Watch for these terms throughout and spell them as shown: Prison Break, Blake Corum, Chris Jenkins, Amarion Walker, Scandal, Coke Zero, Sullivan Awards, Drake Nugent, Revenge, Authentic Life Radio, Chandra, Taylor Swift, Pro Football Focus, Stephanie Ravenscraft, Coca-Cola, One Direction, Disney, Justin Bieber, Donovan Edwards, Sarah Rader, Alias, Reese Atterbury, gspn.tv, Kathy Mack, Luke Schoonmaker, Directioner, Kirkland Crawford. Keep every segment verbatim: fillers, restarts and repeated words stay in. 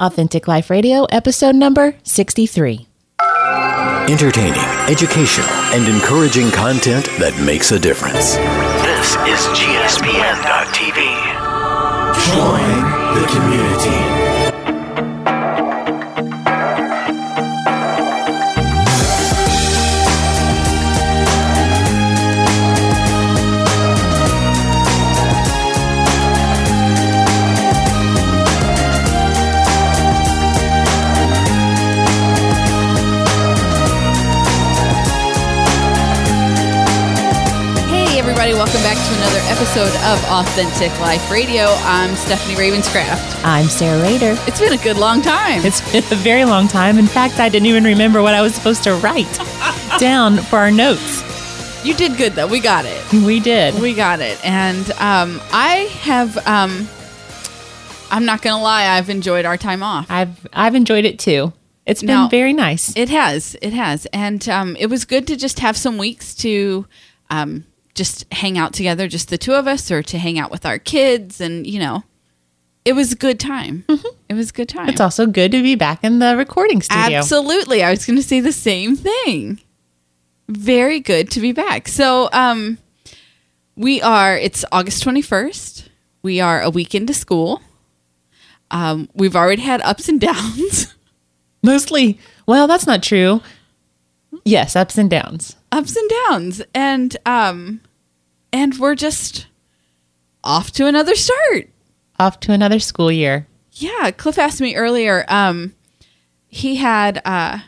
Authentic Life Radio, episode number sixty-three. Entertaining, educational, and encouraging content that makes a difference. This is G S P N dot T V. Join the community. Welcome back to another episode of Authentic Life Radio. I'm Stephanie Ravenscraft. I'm Sarah Rader. It's been a good long time. It's been a very long time. In fact, I didn't even remember what I was supposed to write down for our notes. You did good, though. We got it. We did. We got it. And um, I have, um, I'm not going to lie, I've enjoyed our time off. I've I've enjoyed it, too. It's been now, very nice. It has. It has. And um, it was good to just have some weeks to... Um, just hang out together, just the two of us, or to hang out with our kids. And, you know, it was a good time. Mm-hmm. It was a good time. It's also good to be back in the recording studio. Absolutely. I was going to say the same thing. Very good to be back. So um, we are, it's August twenty-first. We are a week into school. Um, we've already had ups and downs. Mostly. Well, that's not true. Yes, ups and downs. Ups and downs, and um, and we're just off to another start. Off to another school year. Yeah, Cliff asked me earlier. Um, he had uh,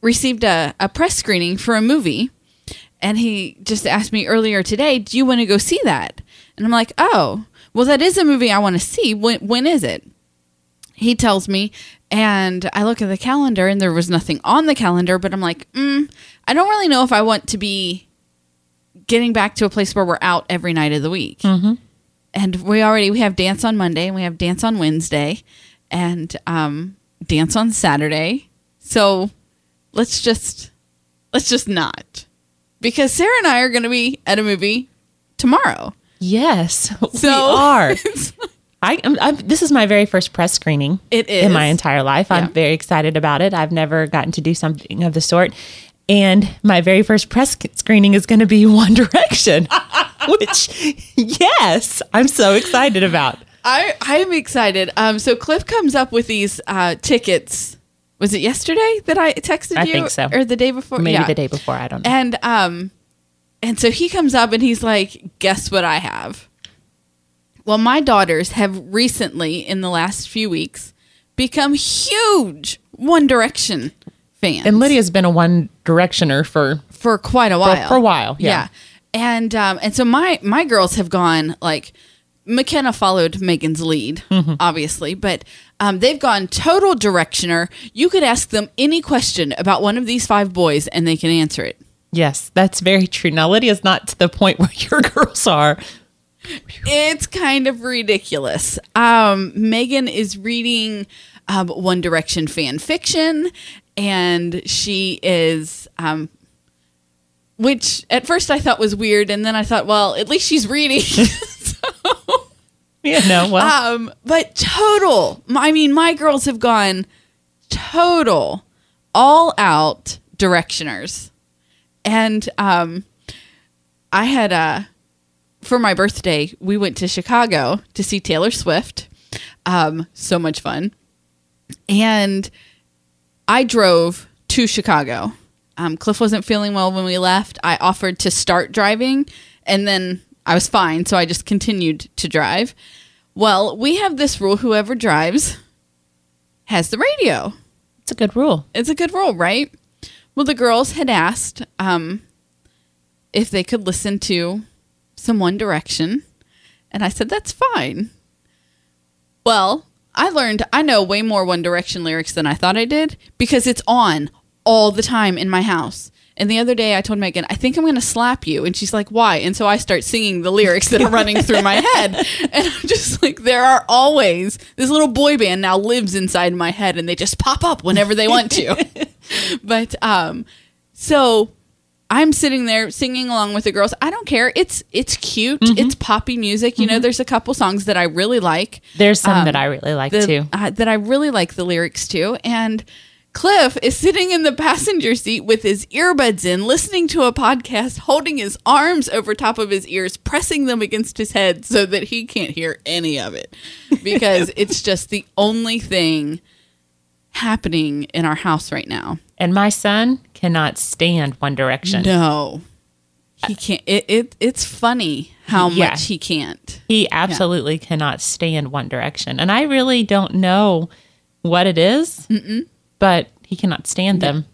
received a, a press screening for a movie, and he just asked me earlier today, "Do you want to go see that?" And I'm like, "Oh, well, that is a movie I want to see. When when is it?" He tells me. And I look at the calendar, and there was nothing on the calendar, but I'm like, mm, I don't really know if I want to be getting back to a place where we're out every night of the week. Mm-hmm. And we already, we have dance on Monday, and we have dance on Wednesday, and um, dance on Saturday. So let's just, let's just not. Because Sarah and I are going to be at a movie tomorrow. Yes, so, we are. I, I'm, this is my very first press screening it is. in my entire life. Yeah. I'm very excited about it. I've never gotten to do something of the sort. And my very first press screening is going to be One Direction, which, yes, I'm so excited about. I, I am excited. Um, so Cliff comes up with these uh, tickets. Was it yesterday that I texted I you? I think so. Or the day before? Maybe yeah. the day before. I don't know. And um, and so he comes up and he's like, guess what I have? Well, my daughters have recently, in the last few weeks, become huge One Direction fans. And Lydia's been a One Directioner for... For quite a while. For, for a while, yeah. yeah. And um, and so my, my girls have gone, like, McKenna followed Megan's lead, mm-hmm. obviously, but um, they've gone total Directioner. You could ask them any question about one of these five boys, and they can answer it. Yes, that's very true. Now, Lydia's not to the point where your girls are... It's kind of ridiculous. Um, Megan is reading um, One Direction fan fiction, and she is, um, which at first I thought was weird, and then I thought, well, at least she's reading. so, yeah, no, well. Um, but total, I mean, my girls have gone total, all out Directioners. And um, I had a... For my birthday, we went to Chicago to see Taylor Swift. Um, so much fun. And I drove to Chicago. Um, Cliff wasn't feeling well when we left. I offered to start driving, and then I was fine, so I just continued to drive. Well, we have this rule. Whoever drives has the radio. It's a good rule. It's a good rule, right? Well, the girls had asked um, if they could listen to... some One Direction, and I said, that's fine. Well, I learned I know way more One Direction lyrics than I thought I did, because it's on all the time in my house. And the other day I told Megan, I think I'm going to slap you. And she's like, why? And so I start singing the lyrics that are running through my head. And I'm just like, there are always, this little boy band now lives inside my head, and they just pop up whenever they want to. But, um, so... I'm sitting there singing along with the girls. I don't care. It's it's cute. Mm-hmm. It's poppy music. You mm-hmm. know, there's a couple songs that I really like. There's some um, that I really like the, too. Uh, that I really like the lyrics to. And Cliff is sitting in the passenger seat with his earbuds in, listening to a podcast, holding his arms over top of his ears, pressing them against his head so that he can't hear any of it. Because it's just the only thing happening in our house right now. And my son cannot stand One Direction. No. He can't. It, it It's funny how yeah. much he can't. He absolutely yeah. cannot stand One Direction. And I really don't know what it is. Mm-mm. But he cannot stand them.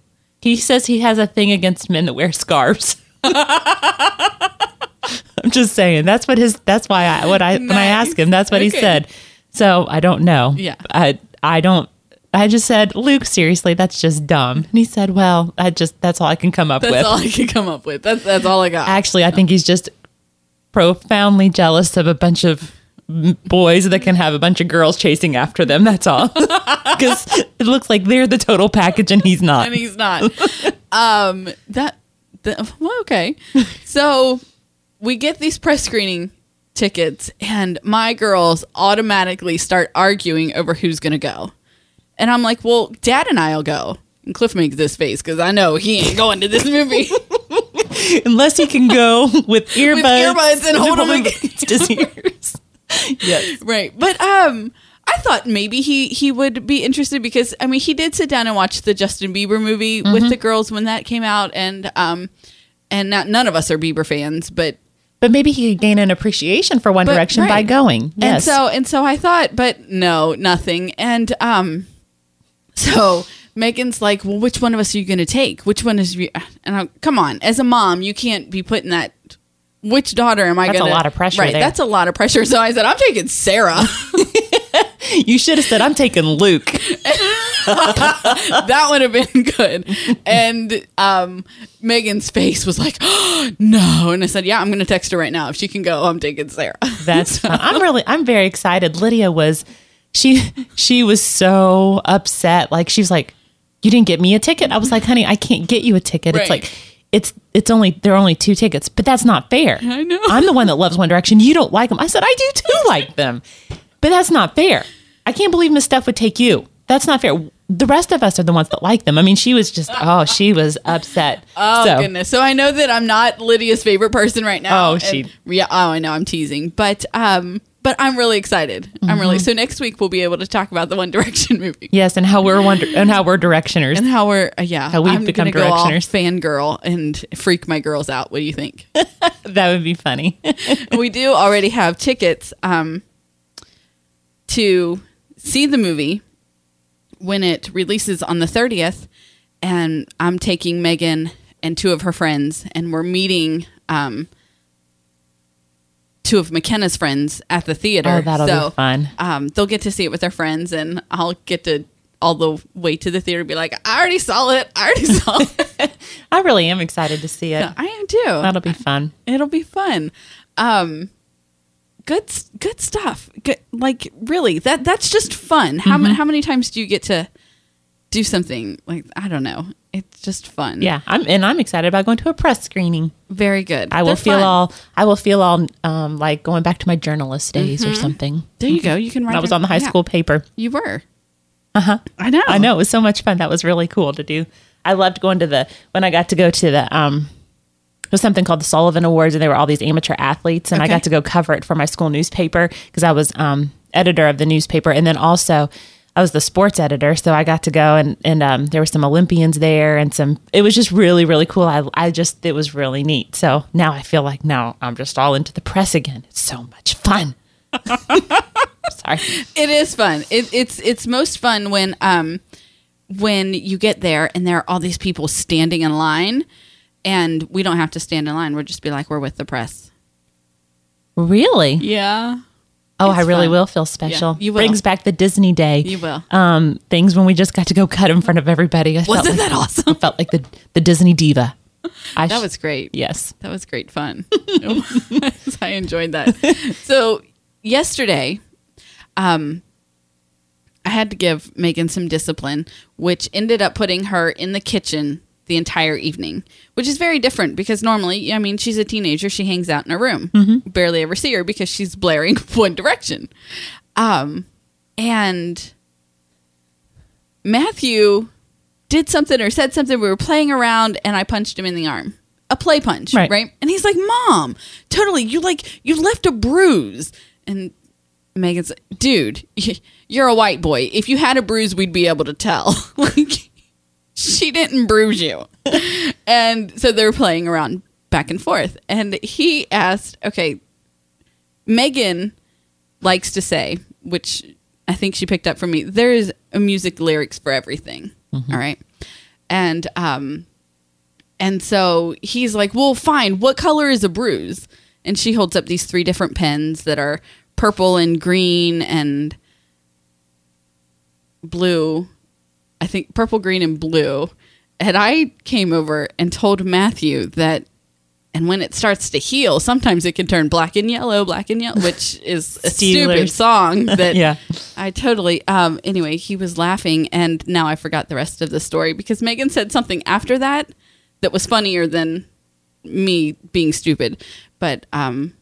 He says he has a thing against men that wear scarves. I'm just saying that's what his. That's why I. What I nice. When I asked him, that's what okay. he said. So I don't know. Yeah. I. I don't. I just said, Luke, seriously, that's just dumb. And he said, well, I just. That's all I can come up that's with. That's all I can come up with. That's that's all I got. Actually, I think he's just profoundly jealous of a bunch of boys that can have a bunch of girls chasing after them. That's all. Because it looks like they're the total package and he's not. And he's not. Um, that, that well, okay. So we get these press screening tickets and my girls automatically start arguing over who's going to go. And I'm like, well, Dad and I'll go. And Cliff makes this face because I know he ain't going to this movie. Unless he can go with earbuds. With earbuds and hold them against his ears. Yes. Right. But um I thought maybe he he would be interested because I mean he did sit down and watch the Justin Bieber movie mm-hmm. with the girls when that came out and um and not, none of us are Bieber fans but but maybe he could gain an appreciation for One but, Direction right. by going. Yes. And so and so I thought but no, nothing. And um so Megan's like, "Well, which one of us are you going to take? Which one is you?" And I'm, come on, as a mom, you can't be putting that which daughter am I going to... That's gonna, a lot of pressure Right, there. That's a lot of pressure. So I said, I'm taking Sarah. You should have said, I'm taking Luke. That would have been good. And um, Megan's face was like, oh, no. And I said, yeah, I'm going to text her right now. If she can go, I'm taking Sarah. That's so. I'm really, I'm very excited. Lydia was, she, she was so upset. Like, she was like, you didn't get me a ticket. I was like, honey, I can't get you a ticket. Right. It's like... It's it's only there are only two tickets, but that's not fair. I know. I'm the one that loves One Direction. You don't like them. I said I do too like them, but that's not fair. I can't believe Miss Steph would take you. That's not fair. The rest of us are the ones that like them. I mean, she was just oh, she was upset. Oh so. Goodness. So I know that I'm not Lydia's favorite person right now. Oh she. And, yeah. Oh, I know. I'm teasing, but um, but I'm really excited. Mm-hmm. I'm really so next week we'll be able to talk about the One Direction movie. Yes, and how we're one and how we're directioners and how we're uh, yeah how we've I'm become gonna directioners. Go all fangirl and freak my girls out. What do you think? That would be funny. We do already have tickets um, to see the movie when it releases on the thirtieth, and I'm taking Megan and two of her friends, and we're meeting. Um, two of McKenna's friends at the theater. Oh, that'll so, be fun. Um, they'll get to see it with their friends and I'll get to all the way to the theater and be like, I already saw it. I already saw it. I really am excited to see it. No, I am too. That'll be fun. It'll be fun. Um, good, good stuff. Good, like really that that's just fun. How, mm-hmm. ma- how many times do you get to do something like, I don't know. It's just fun. Yeah, I'm and I'm excited about going to a press screening. Very good. I They're will feel fun. all I will feel all um, like going back to my journalist days mm-hmm. or something. There you go. You can write. I was on the high yeah. school paper. You were. Uh-huh. I know. I know. It was so much fun. That was really cool to do. I loved going to the when I got to go to the um it was something called the Sullivan Awards and there were all these amateur athletes and okay. I got to go cover it for my school newspaper because I was um, editor of the newspaper and then also I was the sports editor, so I got to go and, and um, there were some Olympians there and some, it was just really, really cool. I, I just, it was really neat. So now I feel like now I'm just all into the press again. It's so much fun. Sorry. It is fun. It, it's, it's most fun when, um, when you get there and there are all these people standing in line and we don't have to stand in line. We'll just be like, we're with the press. Really? Yeah. Oh, it's I really fun. Will feel special. Yeah, you will. Brings back the Disney day. You will. Um, things when we just got to go cut in front of everybody. I Wasn't like, that awesome? I felt like the, the Disney diva. I that sh- was great. Yes. That was great fun. I enjoyed that. So yesterday, um, I had to give Megan some discipline, which ended up putting her in the kitchen the entire evening, which is very different because normally, I mean, she's a teenager. She hangs out in her room. Mm-hmm. Barely ever see her because she's blaring One Direction. Um, and Matthew did something or said something. We were playing around and I punched him in the arm. A play punch, right. right? And he's like, Mom, totally. You like, you left a bruise. And Megan's like, dude, you're a white boy. If you had a bruise, we'd be able to tell. Like, she didn't bruise you. And so they're playing around back and forth. And he asked, okay, Megan likes to say, which I think she picked up from me, there's music lyrics for everything. Mm-hmm. All right. And, um, And so he's like, well, fine. What color is a bruise? And she holds up these three different pens that are purple and green and blue. I think purple, green, and blue. And I came over and told Matthew that, and when it starts to heal, sometimes it can turn black and yellow, black and yellow, which is a stupid song that yeah. I totally, um, anyway, he was laughing. And now I forgot the rest of the story because Megan said something after that that was funnier than me being stupid, but um,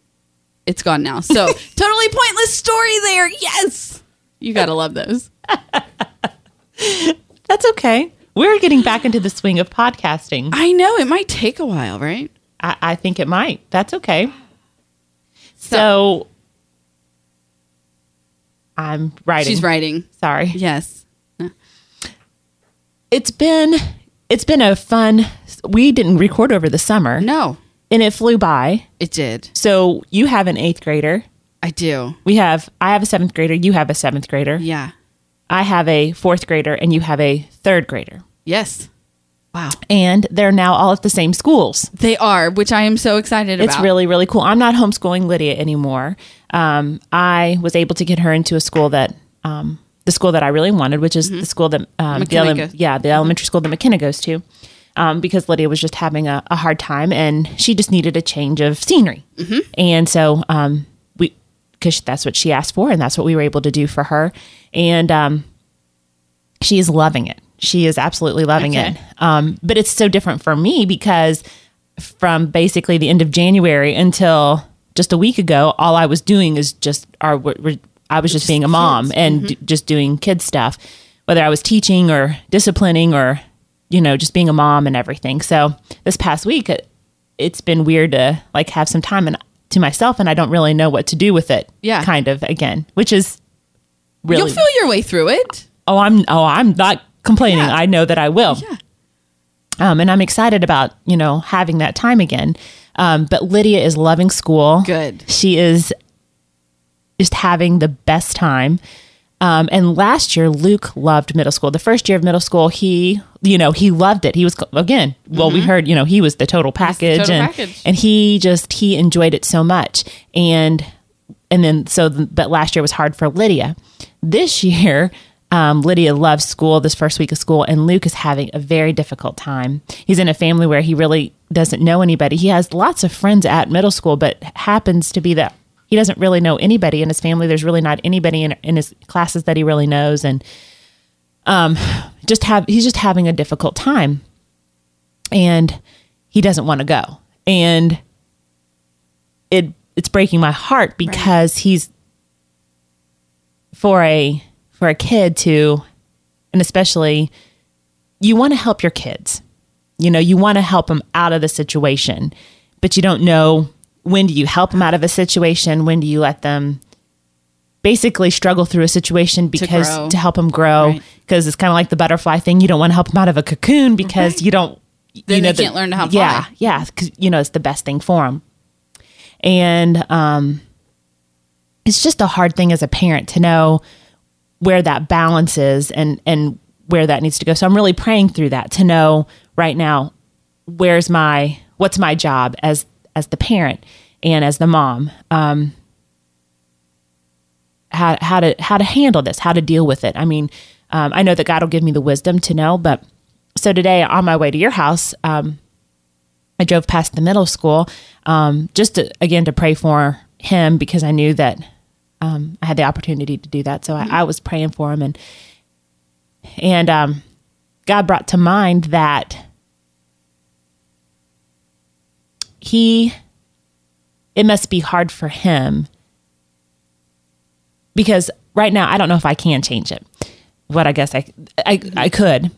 it's gone now. So totally pointless story there. Yes. You got to love those. That's okay. We're getting back into the swing of podcasting. I know. It might take a while, right? I, I think it might. That's okay. So, so I'm writing. She's writing. Sorry. Yes. No. It's been... It's been a fun, we didn't record over the summer. No. And it flew by. It did. So you have an eighth grader. I do. We have, I have a seventh grader. You have a seventh grader. Yeah. I have a fourth grader and you have a third grader. Yes. Wow. And they're now all at the same schools. They are, which I am so excited about. It's really, really cool. I'm not homeschooling Lydia anymore. Um, I was able to get her into a school that... Um, the school that I really wanted, which is mm-hmm. the school that, um, the ele- yeah, the mm-hmm. elementary school that McKenna goes to, um, because Lydia was just having a, a hard time and she just needed a change of scenery. Mm-hmm. And so, um, we, cause that's what she asked for and that's what we were able to do for her. And, um, she is loving it. She is absolutely loving okay. it. Um, but it's so different for me because from basically the end of January until just a week ago, all I was doing is just our, we're, I was just, just being a mom kids. and mm-hmm. d- just doing kid stuff, whether I was teaching or disciplining or, you know, just being a mom and everything. So this past week, it, it's been weird to like have some time and to myself, and I don't really know what to do with it. Yeah, kind of again, which is really you'll feel your way through it. Oh, I'm oh I'm not complaining. Yeah. I know that I will. Yeah. Um, and I'm excited about, you know, having that time again. Um, but Lydia is loving school. Good. She is. Just having the best time. Um, and last year, Luke loved middle school. The first year of middle school, he, you know, he loved it. He was, again, well, mm-hmm. we heard, you know, he was the total package. The total and, package. And he just, he enjoyed it so much. And, and then, so, the, but last year was hard for Lydia. This year, um, Lydia loves school this first week of school, and Luke is having a very difficult time. He's in a family where he really doesn't know anybody. He has lots of friends at middle school, but happens to be that he doesn't really know anybody in his family. There's really not anybody in, in his classes that he really knows. And um, just have he's just having a difficult time. And he doesn't want to go. And it it's breaking my heart because right. he's, for a for a kid to, and especially, you want to help your kids. You know, you want to help them out of the situation, but you don't know. When do you help them out of a situation? When do you let them basically struggle through a situation because to, to help them grow? Because right. it's kind of like the butterfly thing. You don't want to help them out of a cocoon because right. you don't. Then you know, they the, can't learn to help. Yeah, fly. yeah. Because you know it's the best thing for them. And um, it's just a hard thing as a parent to know where that balance is and and where that needs to go. So I'm really praying through that to know right now where's my what's my job as. as the parent and as the mom, um, how, how to, how to handle this, how to deal with it. I mean, um, I know that God will give me the wisdom to know, but so today on my way to your house, um, I drove past the middle school, um, just to, again, to pray for him because I knew that, um, I had the opportunity to do that. So mm-hmm. I, I was praying for him and, and, um, God brought to mind that he, it must be hard for him, because right now, I don't know if I can change it. But I guess I, I, I could,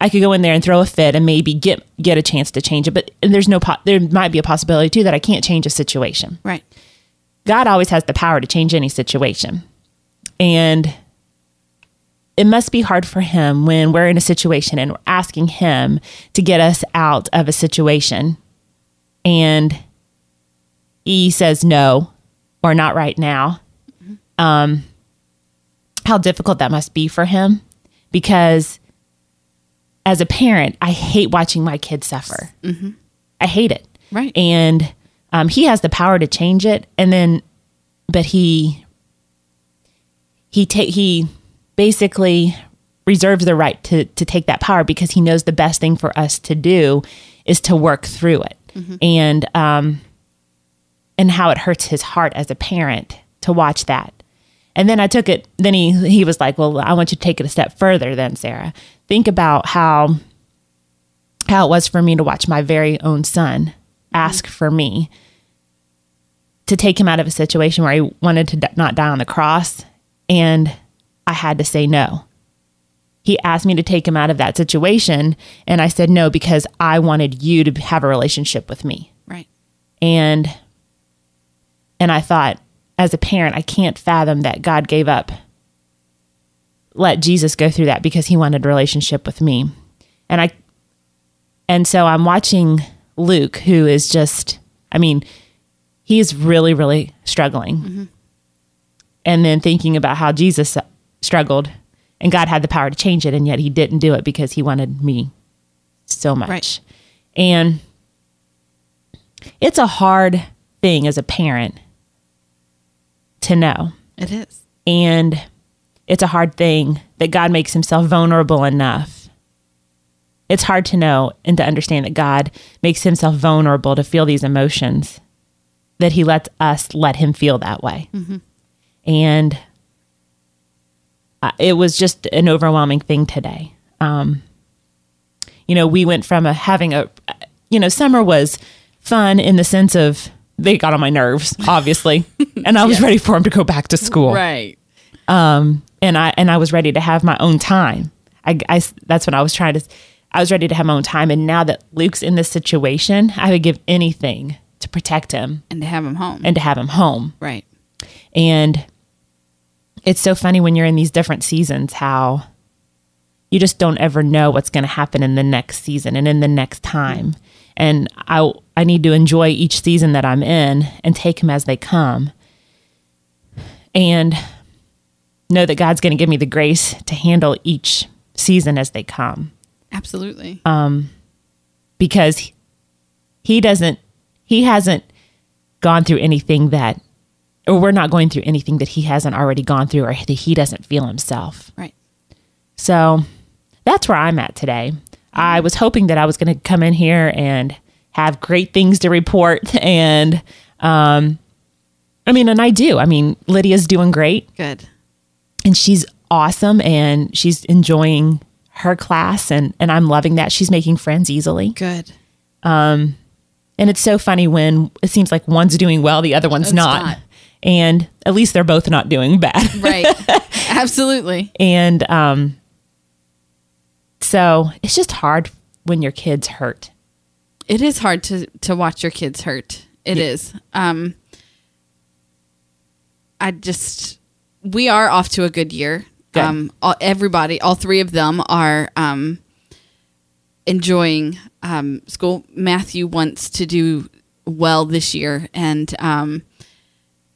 I could go in there and throw a fit and maybe get, get a chance to change it. But and there's no, po- there might be a possibility too that I can't change a situation. Right. God always has the power to change any situation. And it must be hard for him when we're in a situation and we're asking him to get us out of a situation. And he says no, or not right now. Um, how difficult that must be for him, because as a parent, I hate watching my kids suffer. Mm-hmm. I hate it. Right. And um, he has the power to change it. And then, but he, he take, he basically reserves the right to, to take that power, because he knows the best thing for us to do is to work through it. Mm-hmm. And, um, and how it hurts his heart as a parent to watch that. And then I took it, then he, he was like, well, I want you to take it a step further then, Sarah. Think about how how it was for me to watch my very own son ask mm-hmm. for me to take him out of a situation where he wanted to d- not die on the cross, and I had to say no. He asked me to take him out of that situation, and I said no, because I wanted you to have a relationship with me. Right. And and I thought, as a parent, I can't fathom that God gave up, let Jesus go through that because he wanted a relationship with me. And I, and so I'm watching Luke, who is just, I mean, he is really, really struggling. Mm-hmm. And then thinking about how Jesus struggled and God had the power to change it, and yet he didn't do it because he wanted me so much. Right. And it's a hard thing as a parent to know. It is. And it's a hard thing that God makes himself vulnerable enough. It's hard to know and to understand that God makes himself vulnerable to feel these emotions, that he lets us let him feel that way. Mm-hmm. And uh, it was just an overwhelming thing today. Um, you know, we went from a, having a, you know, summer was fun in the sense of they got on my nerves, obviously. And I was yes. ready for him to go back to school. Right. Um, and I and I was ready to have my own time. I, I, that's when I was trying to, I was ready to have my own time. And now that Luke's in this situation, I would give anything to protect him. And to have him home. And to have him home. Right. And it's so funny when you're in these different seasons, how you just don't ever know what's going to happen in the next season and in the next time. Mm-hmm. And I I need to enjoy each season that I'm in and take them as they come, and know that God's going to give me the grace to handle each season as they come. Absolutely. Um, because he, he doesn't, he hasn't gone through anything that, or we're not going through anything that he hasn't already gone through, or that he doesn't feel himself. Right. So that's where I'm at today. I was hoping that I was going to come in here and have great things to report. And, um, I mean, and I do. I mean, Lydia's doing great. Good. And she's awesome. And she's enjoying her class. And, and I'm loving that. She's making friends easily. Good. Um, and it's so funny when it seems like one's doing well, the other one's not. not. And at least they're both not doing bad. Right. Absolutely. And, um, so it's just hard when your kids hurt. It is hard to, to watch your kids hurt. It yeah. is. Um, I just, we are off to a good year. Good. Um, all, everybody, all three of them are um, enjoying um, school. Matthew wants to do well this year, and um,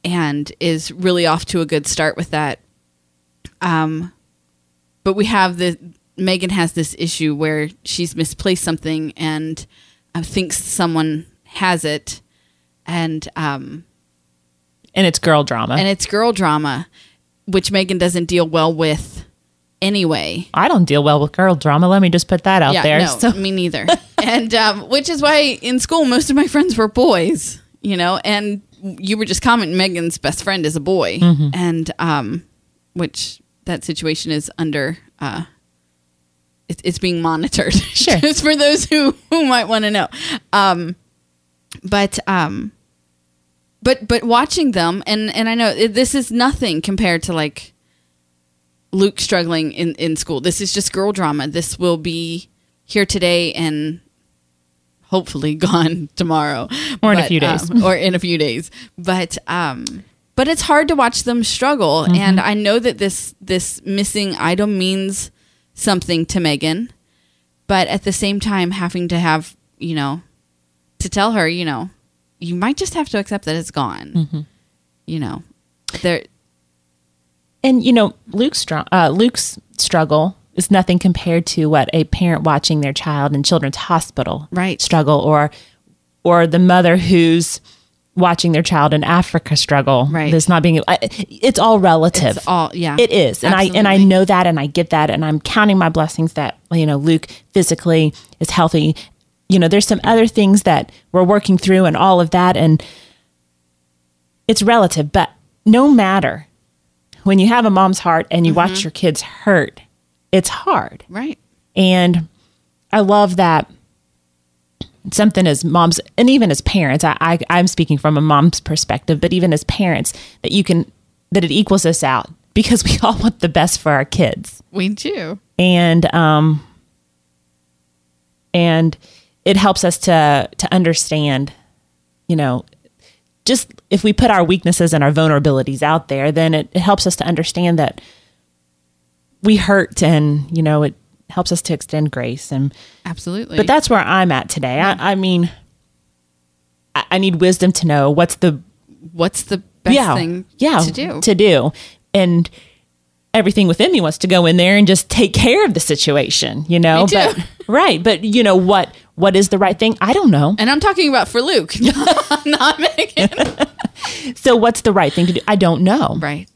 and is really off to a good start with that. Um, but we have the... Megan has this issue where she's misplaced something and uh, thinks someone has it, and um, and it's girl drama, and it's girl drama, which Megan doesn't deal well with anyway. I don't deal well with girl drama. Let me just put that out yeah, there. No, so. Me neither. And um, which is why in school most of my friends were boys, you know. And you were just commenting Megan's best friend is a boy, mm-hmm. and um, which that situation is under. Uh, It's being monitored. Sure. Just for those who, who might want to know. Um, But um, but but watching them, and, and I know it, this is nothing compared to like Luke struggling in, in school. This is just girl drama. This will be here today and hopefully gone tomorrow, or in but, a few days, um, or in a few days. But um, but it's hard to watch them struggle, mm-hmm. and I know that this this missing item means something to Megan, but at the same time, having to have you know. to tell her, you know, you might just have to accept that it's gone. Mm-hmm. You know, there. And you know, Luke's uh, Luke's struggle is nothing compared to what a parent watching their child in Children's Hospital right. struggle, or or the mother who's watching their child in Africa struggle. Right, that's not being. I, it's all relative. It's all yeah, it is, and absolutely. I and I know that, and I get that, and I'm counting my blessings that you know Luke physically is healthy. You know, there's some other things that we're working through and all of that, and it's relative. But no matter, when you have a mom's heart and you mm-hmm. watch your kids hurt, it's hard. Right. And I love that something as moms, and even as parents, I, I, I'm speaking from a mom's perspective, but even as parents, that you can, that it equals us out, because we all want the best for our kids. We do. And, um, and, it helps us to to understand, you know, just if we put our weaknesses and our vulnerabilities out there, then it, it helps us to understand that we hurt, and, you know, it helps us to extend grace. And absolutely. But that's where I'm at today. Yeah. I, I mean, I, I need wisdom to know what's the... What's the best yeah, thing yeah, to do. to do. And everything within me wants to go in there and just take care of the situation, you know? Me too. But, right. But, you know, what... What is the right thing? I don't know. And I'm talking about for Luke, not Megan. So what's the right thing to do? I don't know. Right.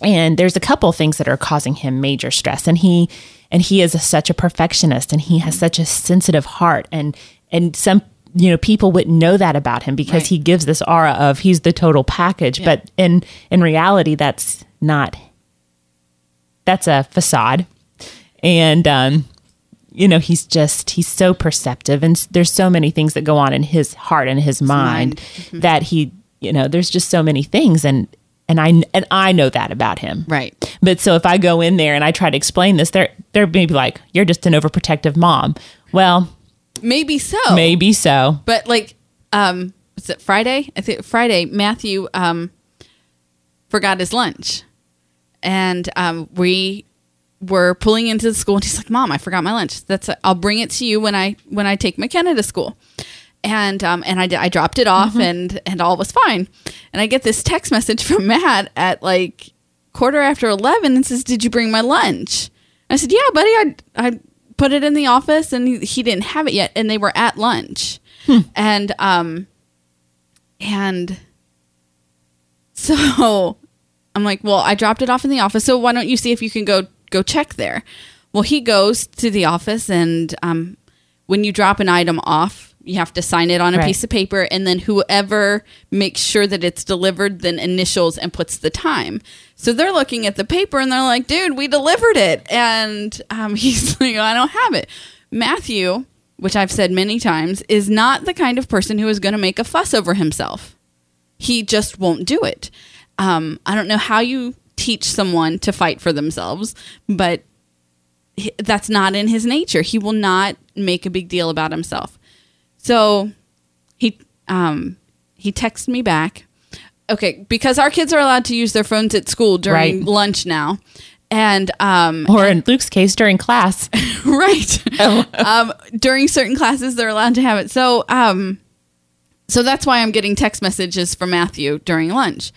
And there's a couple of things that are causing him major stress. And he and he is a, such a perfectionist, and he has such a sensitive heart. And and some you know people wouldn't know that about him, because right. he gives this aura of he's the total package. Yeah. But in in reality, that's not. That's a facade. And um you know, he's just, he's so perceptive, and there's so many things that go on in his heart and his, his mind, mind. Mm-hmm. that he, you know, there's just so many things. And, and I, and I know that about him. Right. But so if I go in there and I try to explain this, they're, they're maybe like, you're just an overprotective mom. Well, maybe so, maybe so. But like, um, was it Friday? I think Friday, Matthew, um, forgot his lunch, and, um, we, We're pulling into the school, and he's like, "Mom, I forgot my lunch. That's a, I'll bring it to you when I when I take McKenna to school." And um and I, I dropped it off, mm-hmm. and and all was fine. And I get this text message from Matt at like quarter after eleven, and says, "Did you bring my lunch?" And I said, "Yeah, buddy. I I put it in the office, and he, he didn't have it yet." And they were at lunch, hmm. and um and so I'm like, "Well, I dropped it off in the office, so why don't you see if you can go?" Go check there. Well, he goes to the office, and um, when you drop an item off, you have to sign it on a right. piece of paper, and then whoever makes sure that it's delivered then initials and puts the time. So they're looking at the paper, and they're like, "Dude, we delivered it." And um, he's like, "I don't have it." Matthew, which I've said many times, is not the kind of person who is going to make a fuss over himself. He just won't do it. Um, I don't know how you... teach someone to fight for themselves, but he, that's not in his nature. He will not make a big deal about himself. So he um, he texted me back, okay, because our kids are allowed to use their phones at school during right. lunch now, and um, or in and, Luke's case during class, right? Oh. um, during certain classes, they're allowed to have it. So um, so that's why I'm getting text messages from Matthew during lunch.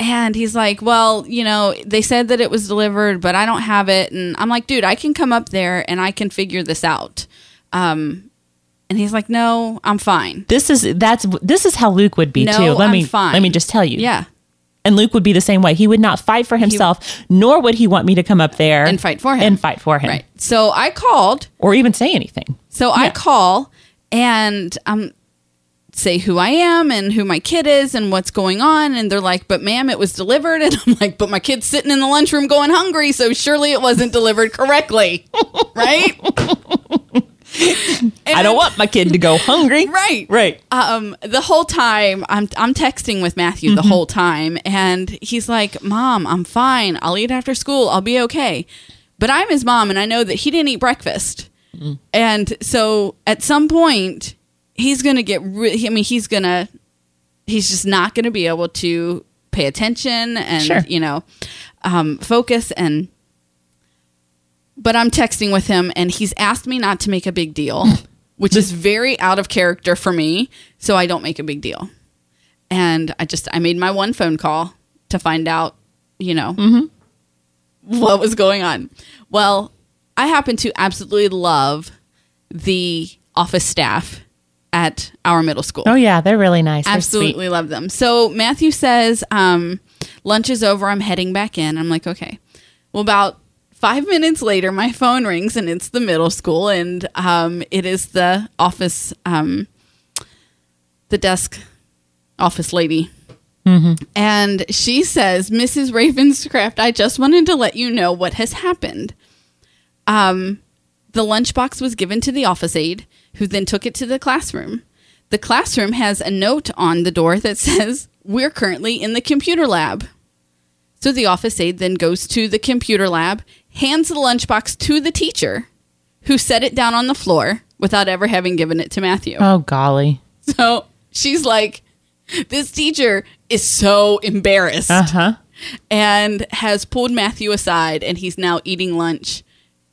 And he's like, "Well, you know, they said that it was delivered, but I don't have it." And I'm like, "Dude, I can come up there and I can figure this out." Um, and he's like, "No, I'm fine." This is that's this is how Luke would be no, too. Let I'm me fine. Let me just tell you. Yeah. And Luke would be the same way. He would not fight for himself, he, nor would he want me to come up there and fight for him. And fight for him. Right. So I called, or even say anything. So yeah. I call, and um. say who I am and who my kid is and what's going on. And they're like, "But ma'am, it was delivered." And I'm like, "But my kid's sitting in the lunchroom going hungry, so surely it wasn't delivered correctly." Right? I don't want my kid to go hungry. Right. Right. Um, the whole time, I'm I'm texting with Matthew mm-hmm. the whole time, and he's like, Mom, I'm fine. I'll eat after school. I'll be okay. But I'm his mom, and I know that he didn't eat breakfast. Mm. And so at some point, he's going to get... Re- I mean, he's going to... He's just not going to be able to pay attention and, sure. you know, um, focus and... But I'm texting with him, and he's asked me not to make a big deal, which is very out of character for me, so I don't make a big deal. And I just... I made my one phone call to find out, you know, mm-hmm. what was going on. Well, I happen to absolutely love the office staff at our middle school. Oh, yeah. They're really nice. Absolutely love them. So Matthew says, um, lunch is over. I'm heading back in. I'm like, okay. Well, about five minutes later, my phone rings, and it's the middle school. And um, it is the office, um, the desk office lady. Mm-hmm. And she says, Missus Ravenscraft, I just wanted to let you know what has happened. Um, the lunchbox was given to the office aide, who then took it to the classroom. The classroom has a note on the door that says, we're currently in the computer lab. So the office aide then goes to the computer lab, hands the lunchbox to the teacher, who set it down on the floor without ever having given it to Matthew. Oh, golly. So she's like, this teacher is so embarrassed uh-huh. and has pulled Matthew aside, and he's now eating lunch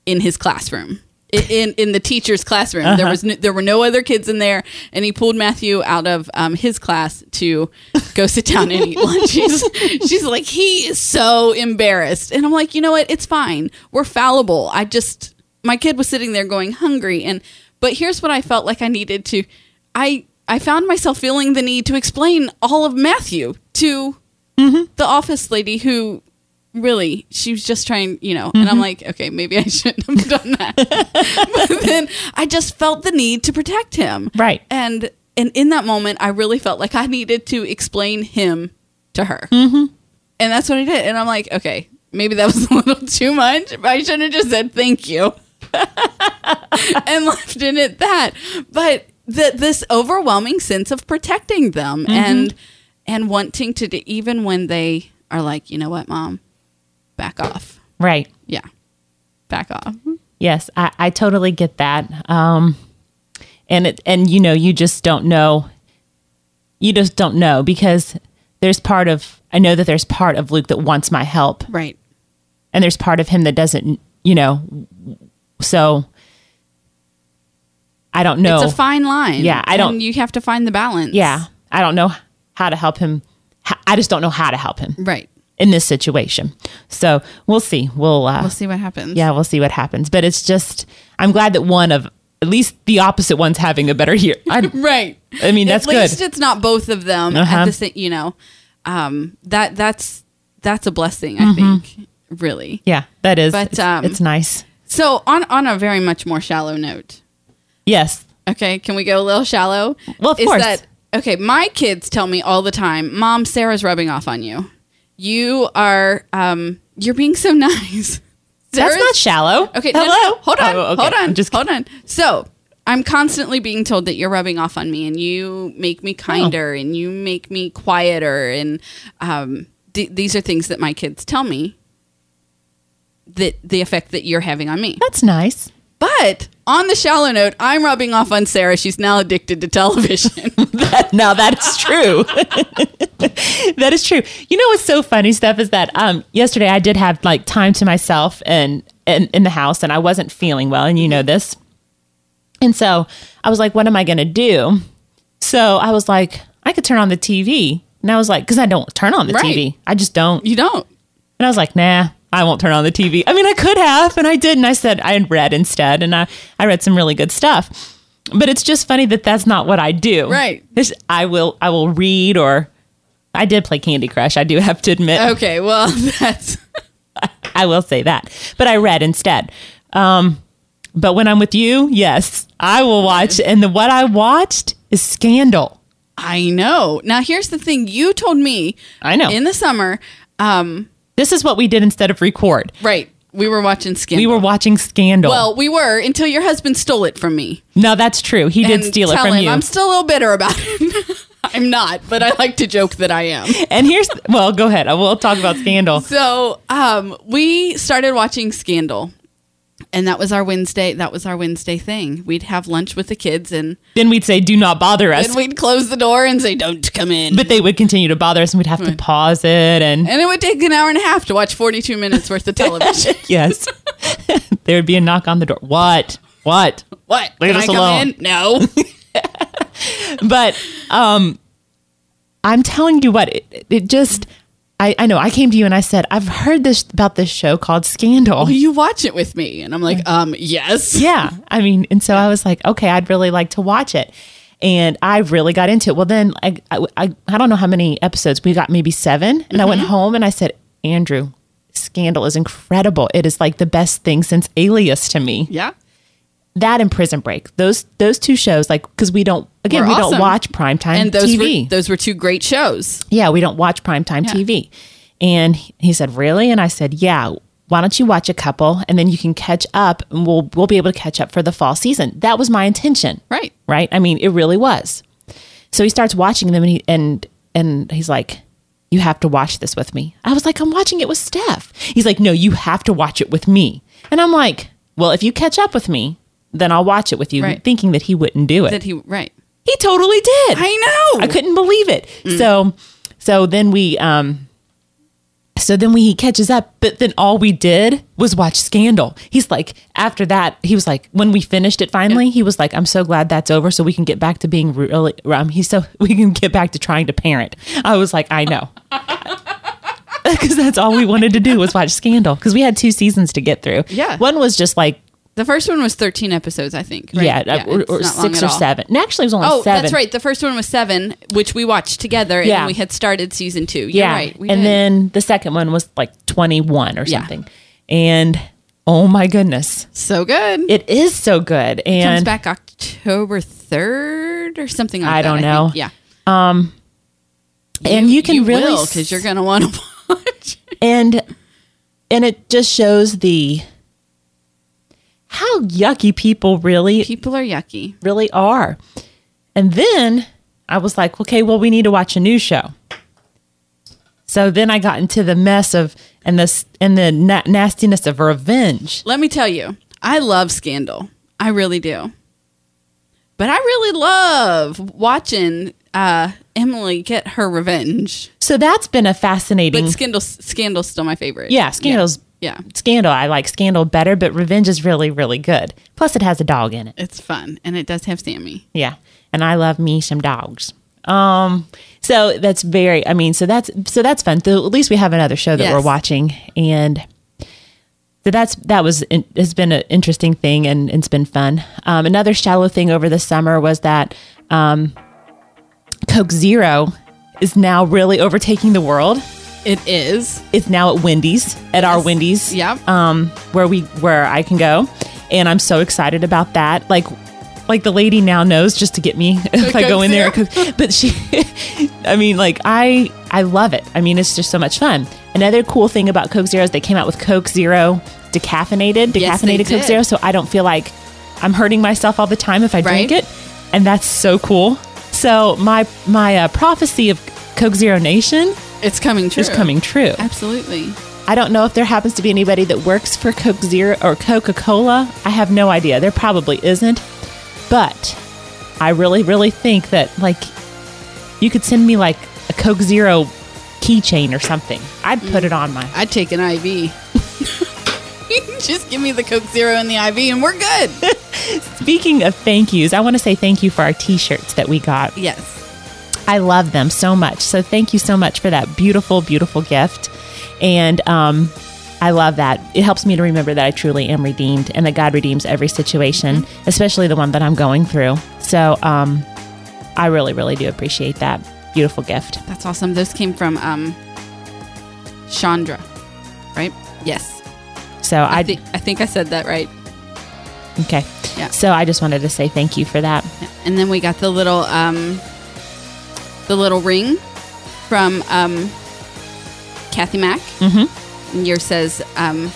in his classroom. In in the teacher's classroom, uh-huh. there was no, there were no other kids in there, and he pulled Matthew out of um, his class to go sit down and eat lunch. She's, she's like, he is so embarrassed, and I'm like, you know what? It's fine. We're fallible. I just my kid was sitting there going hungry, and but here's what I felt like I needed to. I I found myself feeling the need to explain all of Matthew to mm-hmm. the office lady who. Really, she was just trying, you know, mm-hmm. and I'm like, okay, maybe I shouldn't have done that. But then I just felt the need to protect him. Right. And and in that moment, I really felt like I needed to explain him to her. Mm-hmm. And that's what I did. And I'm like, okay, maybe that was a little too much. But I shouldn't have just said thank you and left it at that. But the, this overwhelming sense of protecting them mm-hmm. and and wanting to, do, even when they are like, you know what, Mom? Back off. Right. Yeah. Back off. Yes, I, I totally get that. Um, and it, and you know, you just don't know. You just don't know because there's part of, I know that there's part of Luke that wants my help. Right. And there's part of him that doesn't, you know, so I don't know. It's a fine line. Yeah. I don't. And you have to find the balance. Yeah. I don't know how to help him. I just don't know how to help him. Right. In this situation. So we'll see. We'll uh, we'll see what happens. Yeah, we'll see what happens. But it's just, I'm glad that one of, at least the opposite one's having a better year. I, right. I mean, that's good. At least good. It's not both of them. Uh-huh. At the same, you know, um, that that's that's a blessing, I mm-hmm. think, really. Yeah, that is. But it's, um, it's nice. So on, on a very much more shallow note. Yes. Okay, can we go a little shallow? Well, of is course. That, okay, my kids tell me all the time, Mom, Sarah's rubbing off on you. You are, um, you're being so nice. Sarah's, that's not shallow. Okay, hello. No, no, hold on, oh, okay. hold on, just hold on. So I'm constantly being told that you're rubbing off on me, and you make me kinder, oh. and you make me quieter, and um, d- these are things that my kids tell me that the effect that you're having on me. That's nice. But on the shallow note, I'm rubbing off on Sarah. She's now addicted to television. that, now that's true. That is true. You know what's so funny, Steph, is that um, yesterday I did have like time to myself and in the house, and I wasn't feeling well, and you know this. And so I was like, what am I going to do? So I was like, I could turn on the T V. And I was like, because I don't turn on the right. T V. I just don't. You don't. And I was like, nah. I won't turn on the T V. I mean, I could have, and I didn't. I said I read instead, and I, I read some really good stuff. But it's just funny that that's not what I do. Right. It's, I will I will read, or I did play Candy Crush. I do have to admit. Okay, well, that's... I, I will say that. But I read instead. Um, but when I'm with you, yes, I will watch. And the, what I watched is Scandal. I know. Now, here's the thing. You told me I know. In the summer... Um, This is what we did instead of record. Right. We were watching Scandal. We were watching Scandal. Well, we were until your husband stole it from me. No, that's true. He did steal it from him, you. I'm still a little bitter about it. I'm not, but I like to joke that I am. And here's, well, go ahead. I will talk about Scandal. So um, we started watching Scandal. And that was our Wednesday. That was our Wednesday thing. We'd have lunch with the kids, and then we'd say, "Do not bother us." And we'd close the door and say, "Don't come in." But they would continue to bother us, and we'd have to pause it, and and it would take an hour and a half to watch forty-two minutes worth of television. Yes, there would be a knock on the door. What? What? What? Leave us alone. No. But um, I'm telling you what, it, it just. I, I know. I came to you and I said, I've heard this about this show called Scandal. Well, you watch it with me. And I'm like, um, yes. Yeah. I mean, and so I was like, okay, I'd really like to watch it. And I really got into it. Well, then I I, I don't know how many episodes. We got maybe seven. And mm-hmm. I went home and I said, Andrew, Scandal is incredible. It is like the best thing since Alias to me. Yeah. That and Prison Break. Those those two shows, like, because we don't, again, we're we awesome. don't watch primetime and those T V. Were, those were two great shows. Yeah, we don't watch primetime yeah. T V. And he said, really? And I said, yeah, why don't you watch a couple and then you can catch up and we'll, we'll be able to catch up for the fall season. That was my intention. Right. Right? I mean, it really was. So he starts watching them and he, and and he's like, you have to watch this with me. I was like, I'm watching it with Steph. He's like, no, you have to watch it with me. And I'm like, well, if you catch up with me, then I'll watch it with you, right. Thinking that he wouldn't do it. That he right, he totally did. I know. I couldn't believe it. Mm. So, so then we, um, so then we he catches up. But then all we did was watch Scandal. He's like, after that, he was like, when we finished it finally, yeah. he was like, I'm so glad that's over, so we can get back to being really. Um, he's so we can get back to trying to parent. I was like, I know, because that's all we wanted to do was watch Scandal, because we had two seasons to get through. Yeah, one was just like. The first one was thirteen episodes, I think. Right? Yeah, yeah, or, or six or seven. No, actually, it was only oh, seven. Oh, that's right. The first one was seven, which we watched together, and yeah. we had started season two. You're yeah, right. We and did. Then the second one was like twenty-one or yeah. something. And oh my goodness, so good! It is so good. And it comes back October third or something. like I that. I don't know. I think. Yeah. Um, you, and you can you really because you're gonna want to watch. And and it just shows the. How yucky people really... People are yucky. Really are. And then I was like, okay, well, we need to watch a new show. So then I got into the mess of... And, this, and the na- nastiness of Revenge. Let me tell you, I love Scandal. I really do. But I really love watching uh, Emily get her revenge. So that's been a fascinating... But Scandal, Scandal's still my favorite. Yeah, Scandal's... Yeah. Yeah. Scandal. I like Scandal better, but Revenge is really, really good. Plus, it has a dog in it. It's fun. And it does have Sammy. Yeah. And I love me some dogs. Um, so that's very, I mean, so that's, so that's fun. So at least we have another show that yes. we're watching. And so that's, that was, it has been an interesting thing and, and it's been fun. Um, another shallow thing over the summer was that, um, Coke Zero is now really overtaking the world. It is. It's now at Wendy's, at yes. our Wendy's, yeah. um, where we where I can go, and I'm so excited about that. Like, like the lady now knows just to get me if I go in there. But she, I mean, like I I love it. I mean, it's just so much fun. Another cool thing about Coke Zero is they came out with Coke Zero decaffeinated, decaffeinated yes, Coke did. Zero, so I don't feel like I'm hurting myself all the time if I drink right? it, and that's so cool. So my my uh, prophecy of Coke Zero Nation. It's coming true. It's coming true. Absolutely. I don't know if there happens to be anybody that works for Coke Zero or Coca-Cola. I have no idea. There probably isn't. But I really, really think that, like, you could send me, like, a Coke Zero keychain or something. I'd put mm. it on my... I'd take an I V. Just give me the Coke Zero and the I V and we're good. Speaking of thank yous, I want to say thank you for our T-shirts that we got. Yes. I love them so much. So thank you so much for that beautiful, beautiful gift. And um, I love that. It helps me to remember that I truly am redeemed and that God redeems every situation, mm-hmm. especially the one that I'm going through. So um, I really, really do appreciate that beautiful gift. That's awesome. Those came from um, Chandra, right? Yes. So I, I, th- I think I said that right. Okay. Yeah. So I just wanted to say thank you for that. Yeah. And then we got the little... Um, The little ring from um, Kathy Mack. Mm-hmm. And yours says, um,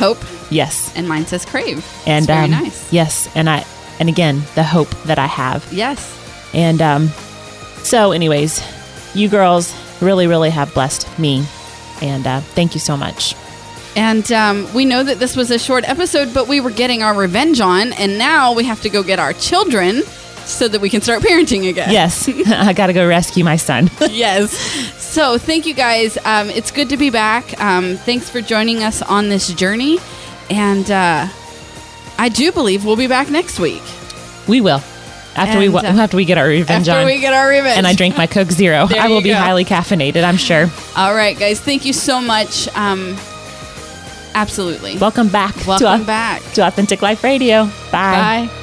hope. Yes. And mine says crave. And it's very um, nice. Yes. And I, and again, the hope that I have. Yes. And um, so anyways, you girls really, really have blessed me. And uh, thank you so much. And um, we know that this was a short episode, but we were getting our revenge on. And now we have to go get our children so that we can start parenting again. Yes. I got to go rescue my son. Yes. So thank you guys. Um, it's good to be back. Um, thanks for joining us on this journey. And uh, I do believe we'll be back next week. We will. After and, we uh, after we get our revenge after on. After we get our revenge. And I drink my Coke Zero. I will be go. highly caffeinated, I'm sure. All right, guys. Thank you so much. Um, absolutely. Welcome back. Welcome to, back. to Authentic Life Radio. Bye. Bye.